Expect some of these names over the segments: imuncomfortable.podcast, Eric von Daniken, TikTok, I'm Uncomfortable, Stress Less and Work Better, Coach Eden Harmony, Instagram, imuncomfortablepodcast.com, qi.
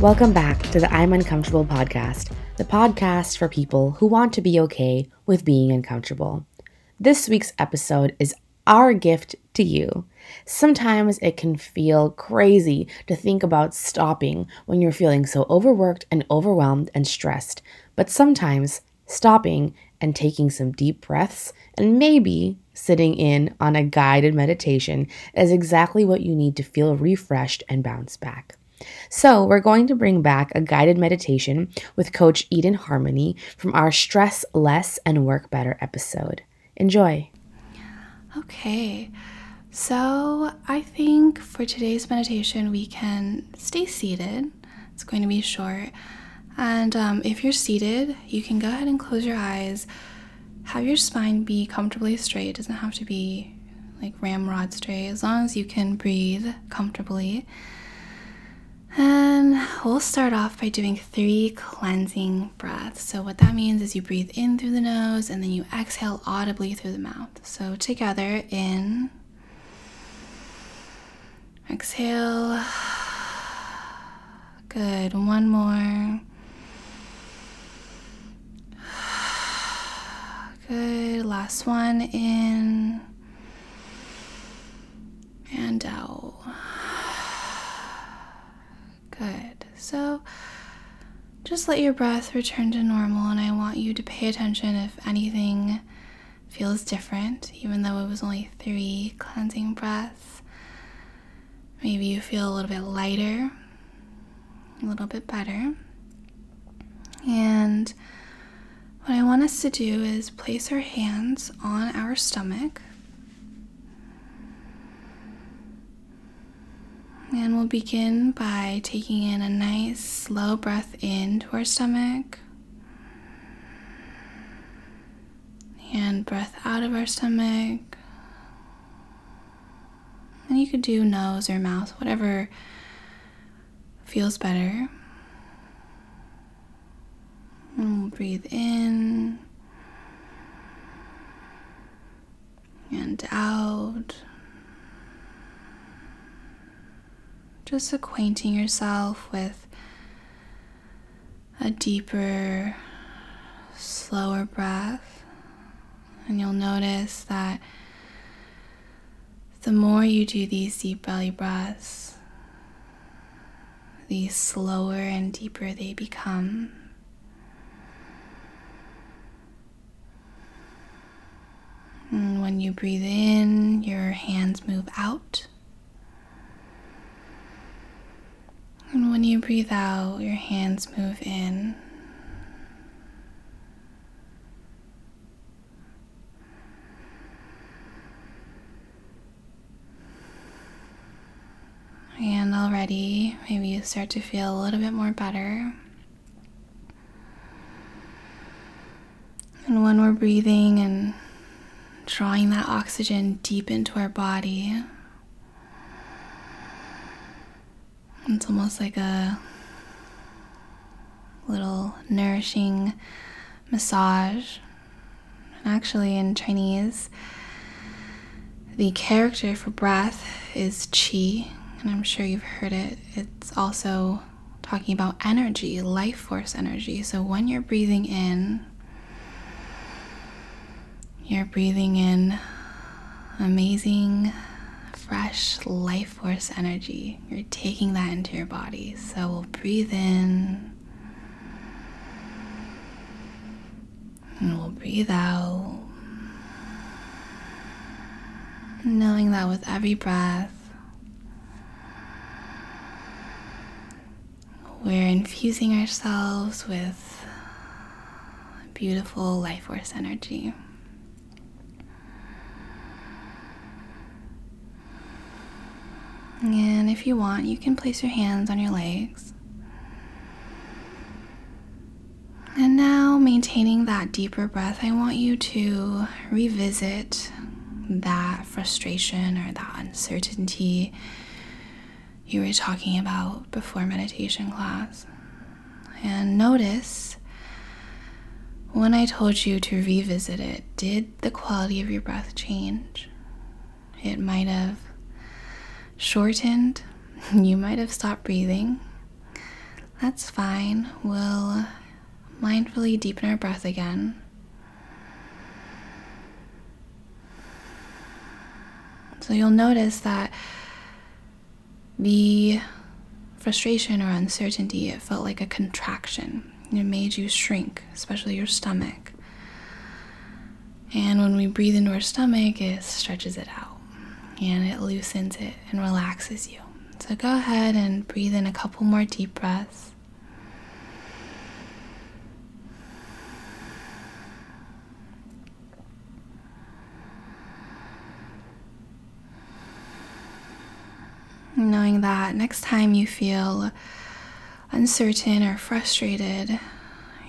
Welcome back to the I'm Uncomfortable podcast, the podcast for people who want to be okay with being uncomfortable. This week's episode is our gift to you. Sometimes it can feel crazy to think about stopping when you're feeling so overworked and overwhelmed and stressed, but sometimes stopping and taking some deep breaths and maybe sitting in on a guided meditation is exactly what you need to feel refreshed and bounce back. So we're going to bring back a guided meditation with Coach Eden Harmony from our Stress Less and Work Better episode. Enjoy. Okay, so I think for today's meditation, we can stay seated. It's going to be short. And if you're seated, you can go ahead and close your eyes. Have your spine be comfortably straight. It doesn't have to be like ramrod straight, as long as you can breathe comfortably. And we'll start off by doing 3 cleansing breaths. So what that means is you breathe in through the nose and then you exhale audibly through the mouth. So together, in, exhale, good, one more, good, last one, in and out. Good. So just let your breath return to normal, and I want you to pay attention if anything feels different, even though it was only 3 cleansing breaths. Maybe you feel a little bit lighter, a little bit better. And what I want us to do is place our hands on our stomach. And we'll begin by taking in a nice slow breath into our stomach and breath out of our stomach. And you could do nose or mouth, whatever feels better. And we'll breathe in and out. Just acquainting yourself with a deeper, slower breath. And you'll notice that the more you do these deep belly breaths, the slower and deeper they become. And when you breathe in, your hands move out. And when you breathe out, your hands move in. And already, maybe you start to feel a little bit more better. And when we're breathing and drawing that oxygen deep into our body, it's almost like a little nourishing massage. And actually, in Chinese, the character for breath is qi, and I'm sure you've heard it. It's also talking about energy, life force energy. So when you're breathing in amazing, fresh life force energy. You're taking that into your body. So we'll breathe in and we'll breathe out, knowing that with every breath we're infusing ourselves with beautiful life force energy. And if you want, you can place your hands on your legs. And now, maintaining that deeper breath, I want you to revisit that frustration or that uncertainty you were talking about before meditation class. And notice when I told you to revisit it, did the quality of your breath change? It might have shortened, you might have stopped breathing, That's fine. We'll mindfully deepen our breath again. So you'll notice that the frustration or uncertainty, it felt like a contraction. It made you shrink, especially your stomach. And when we breathe into our stomach, it stretches it out and it loosens it and relaxes you. So go ahead and breathe in a couple more deep breaths. Knowing that next time you feel uncertain or frustrated,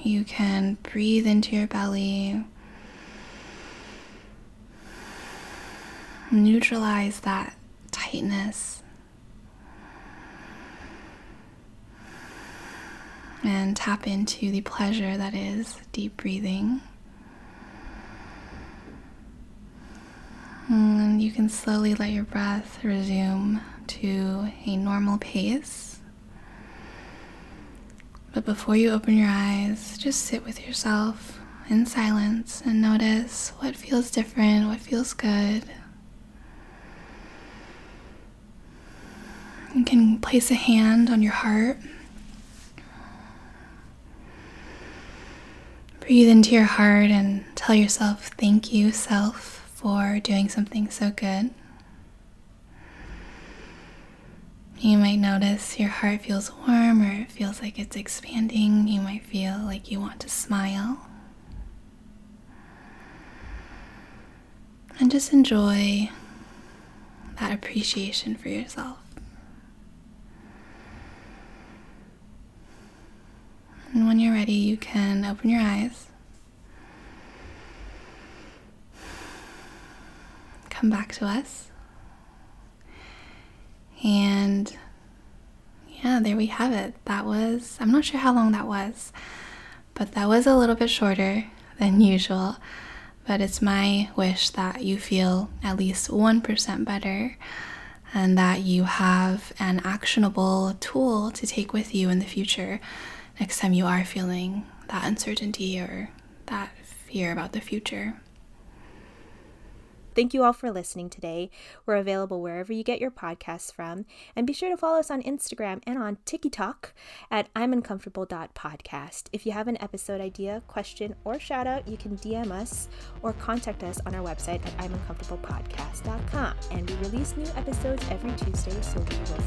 you can breathe into your belly, neutralize that tightness, and tap into the pleasure that is deep breathing. And you can slowly let your breath resume to a normal pace. But before you open your eyes, just sit with yourself in silence and notice what feels different, what feels good. You can place a hand on your heart. Breathe into your heart and tell yourself, thank you, self, for doing something so good. You might notice your heart feels warm or it feels like it's expanding. You might feel like you want to smile. And just enjoy that appreciation for yourself. And when you're ready, you can open your eyes. Come back to us. And yeah, there we have it. That was, I'm not sure how long that was, but that was a little bit shorter than usual. But it's my wish that you feel at least 1% better, and that you have an actionable tool to take with you in the future. Next time you are feeling that uncertainty or that fear about the future. Thank you all for listening today. We're available wherever you get your podcasts from. And be sure to follow us on Instagram and on TikTok at imuncomfortable.podcast. If you have an episode idea, question, or shout out, you can DM us or contact us on our website at imuncomfortablepodcast.com. And we release new episodes every Tuesday, so we will